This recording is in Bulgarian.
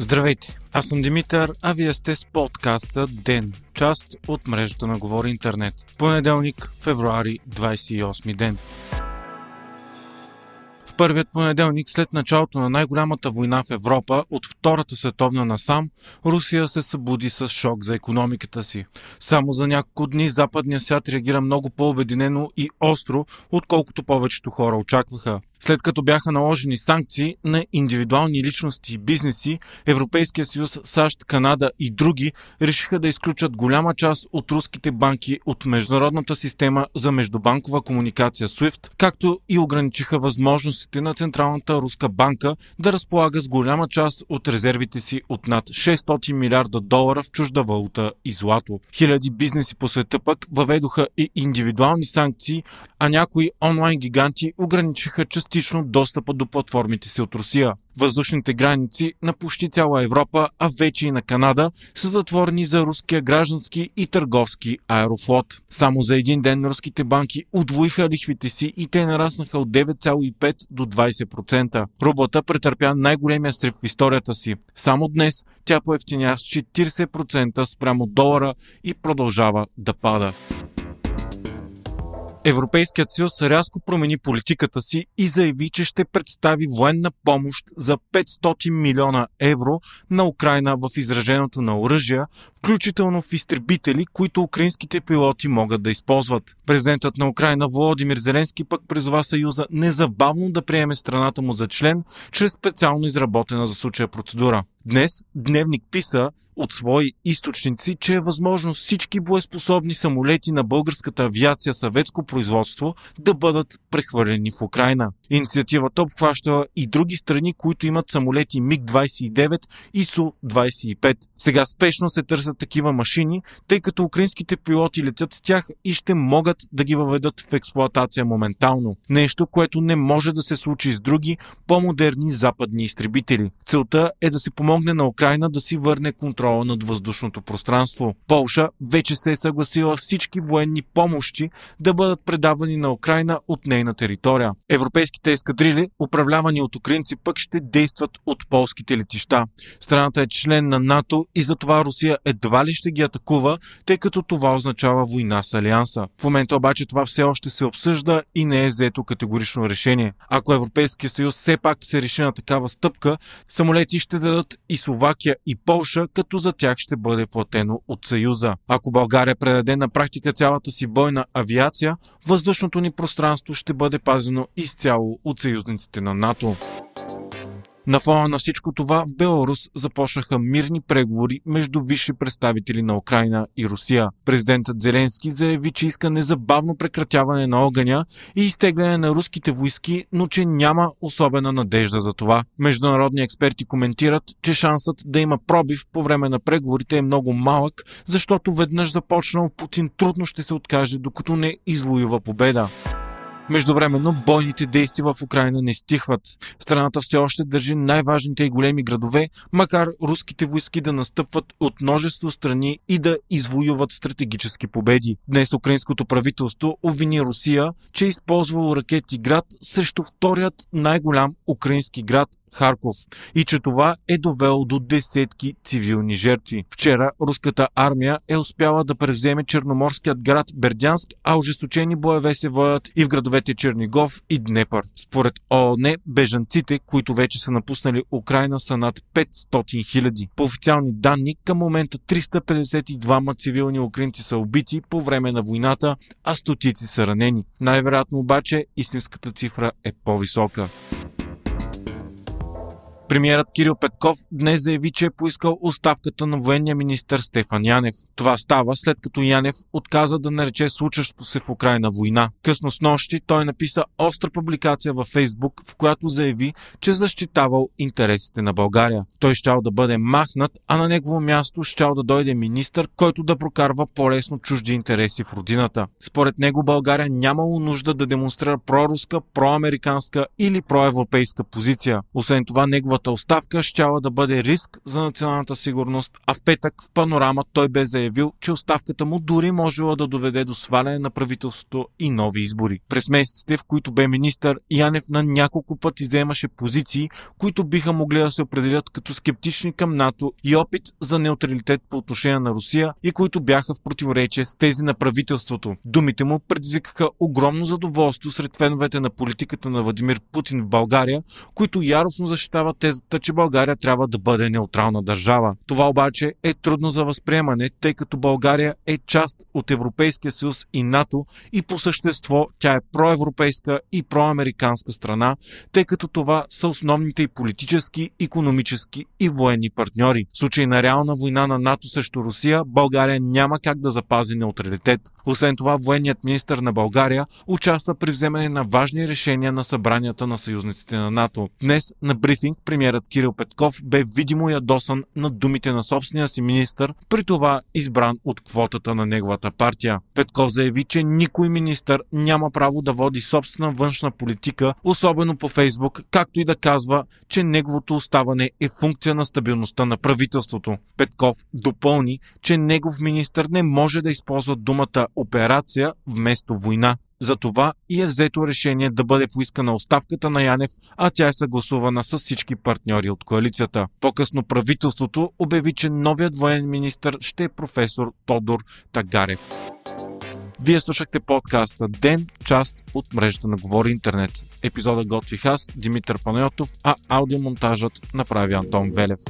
Здравейте, аз съм Димитър, а вие сте с подкаста Ден, част от мрежата на Говори Интернет. Понеделник, февруари, 28 ден. В първият понеделник след началото на най-голямата война в Европа от Втората световна насам, Русия се събуди с шок за икономиката си. Само за няколко дни западният свят реагира много по-обединено и остро, отколкото повечето хора очакваха. След като бяха наложени санкции на индивидуални личности и бизнеси, Европейския съюз, САЩ, Канада и други решиха да изключат голяма част от руските банки от международната система за междубанкова комуникация СУИФТ, както и ограничиха възможностите на Централната руска банка да разполага с голяма част от резервите си от над 600 милиарда долара в чужда валута и злато. Хиляди бизнеси по света пък въведоха и индивидуални санкции, а някои онлайн гиганти ограничиха частично достъпа до платформите си от Русия. Въздушните граници на почти цяла Европа, а вече и на Канада, са затворени за руския граждански и търговски аерофлот. Само за един ден руските банки удвоиха лихвите си и те нараснаха от 9,5 до 20%. Рублата претърпя най-големия срив в историята си. Само днес тя поевтиня с 40% спрямо долара и продължава да пада. Европейският съюз рязко промени политиката си и заяви, че ще представи военна помощ за 500 милиона евро на Украйна в изражението на оръжия, включително в изтребители, които украинските пилоти могат да използват. Президентът на Украйна Володимир Зеленски пък призова Съюза незабавно да приеме страната му за член чрез специално изработена за случая процедура. Днес Дневник писа от свои източници, че е възможно всички боеспособни самолети на българската авиация съветско производство да бъдат прехвърлени в Украйна. Инициативата обхваща и други страни, които имат самолети МиГ-29 и Су-25. Сега спешно се търсят такива машини, тъй като украинските пилоти летят с тях и ще могат да ги въведат в експлоатация моментално. Нещо, което не може да се случи с други по-модерни западни изтребители. Целта е да се помогне на Украйна да си върне контрола над въздушното пространство. Полша вече се е съгласила всички военни помощи да бъдат предавани на Украйна от нейна територия. Европейските ескадрили, управлявани от украинци, пък ще действат от полските летища. Страната е член на НАТО и затова Русия едва ли ще ги атакува, тъй като това означава война с Алианса. В момента обаче това все още се обсъжда и не е взето категорично решение. Ако Европейския съюз все пак се реши на такава стъпка, самолети ще дадат и Словакия и Полша, като за тях ще бъде платено от Съюза. Ако България предаде на практика цялата си бойна авиация, въздушното ни пространство ще бъде пазено изцяло от съюзниците на НАТО. На фона на всичко това в Беларус започнаха мирни преговори между висши представители на Украйна и Русия. Президентът Зеленски заяви, че иска незабавно прекратяване на огъня и изтегляне на руските войски, но че няма особена надежда за това. Международни експерти коментират, че шансът да има пробив по време на преговорите е много малък, защото веднъж започнал Путин трудно ще се откаже, докато не извоюва победа. Междувременно бойните действия в Украйна не стихват. Страната все още държи най-важните и големи градове, макар руските войски да настъпват от множество страни и да извоюват стратегически победи. Днес украинското правителство обвини Русия, че е използвало ракети град срещу вторият най-голям украински град Харков и че това е довело до десетки цивилни жертви. Вчера руската армия е успяла да превземе черноморският град Бердянск, а ожесточени боеве се водят и в градовете Чернигов и Днепър. Според ООН, бежанците, които вече са напуснали Украйна, са над 500 хиляди. По официални данни, към момента 352 цивилни украинци са убити по време на войната, а стотици са ранени. Най-вероятно обаче истинската цифра е по-висока. Премиерът Кирил Петков днес заяви, че е поискал оставката на военния министър Стефан Янев. Това става след като Янев отказа да нарече случващото се в Украйна война. Късно снощи той написа остра публикация във Фейсбук, в която заяви, че защитавал интересите на България. Той щял да бъде махнат, а на негово място щял да дойде министър, който да прокарва по-лесно чужди интереси в родината. Според него България нямало нужда да демонстрира проруска, проамериканска или проевропейска позиция. Освен това, негова неговата оставка щяла да бъде риск за националната сигурност, а в петък в Панорама той бе заявил, че оставката му дори можела да доведе до сваляне на правителството и нови избори. През месеците, в които бе министър, Янев на няколко пъти заемаше позиции, които биха могли да се определят като скептични към НАТО и опит за неутралитет по отношение на Русия и които бяха в противоречие с тези на правителството. Думите му предизвикаха огромно задоволство сред феновете на политиката на Владимир Путин в България, които яростно защитават тезата, че България трябва да бъде неутрална държава. Това обаче е трудно за възприемане, тъй като България е част от Европейския съюз и НАТО и по същество тя е проевропейска и проамериканска страна, тъй като това са основните и политически, икономически и военни партньори. В случай на реална война на НАТО срещу Русия, България няма как да запази неутралитет. Освен това, военният министър на България участва при вземане на важни решения на събранията на съюзниците на НАТО. Днес на брифинг премиерът Кирил Петков бе видимо ядосан на думите на собствения си министър, при това избран от квотата на неговата партия. Петков заяви, че никой министър няма право да води собствена външна политика, особено по Фейсбук, както и да казва, че неговото оставане е функция на стабилността на правителството. Петков допълни, че негов министър не може да използва думата операция вместо война. Затова и е взето решение да бъде поискана оставката на Янев, а тя е съгласувана с всички партньори от коалицията. По-късно правителството обяви, че новият военен министър ще е професор Тодор Тагарев. Вие слушахте подкаста Ден, част от мрежата на Говори Интернет. Епизода готвих аз, Димитър Панайотов, а аудиомонтажът направи Антон Велев.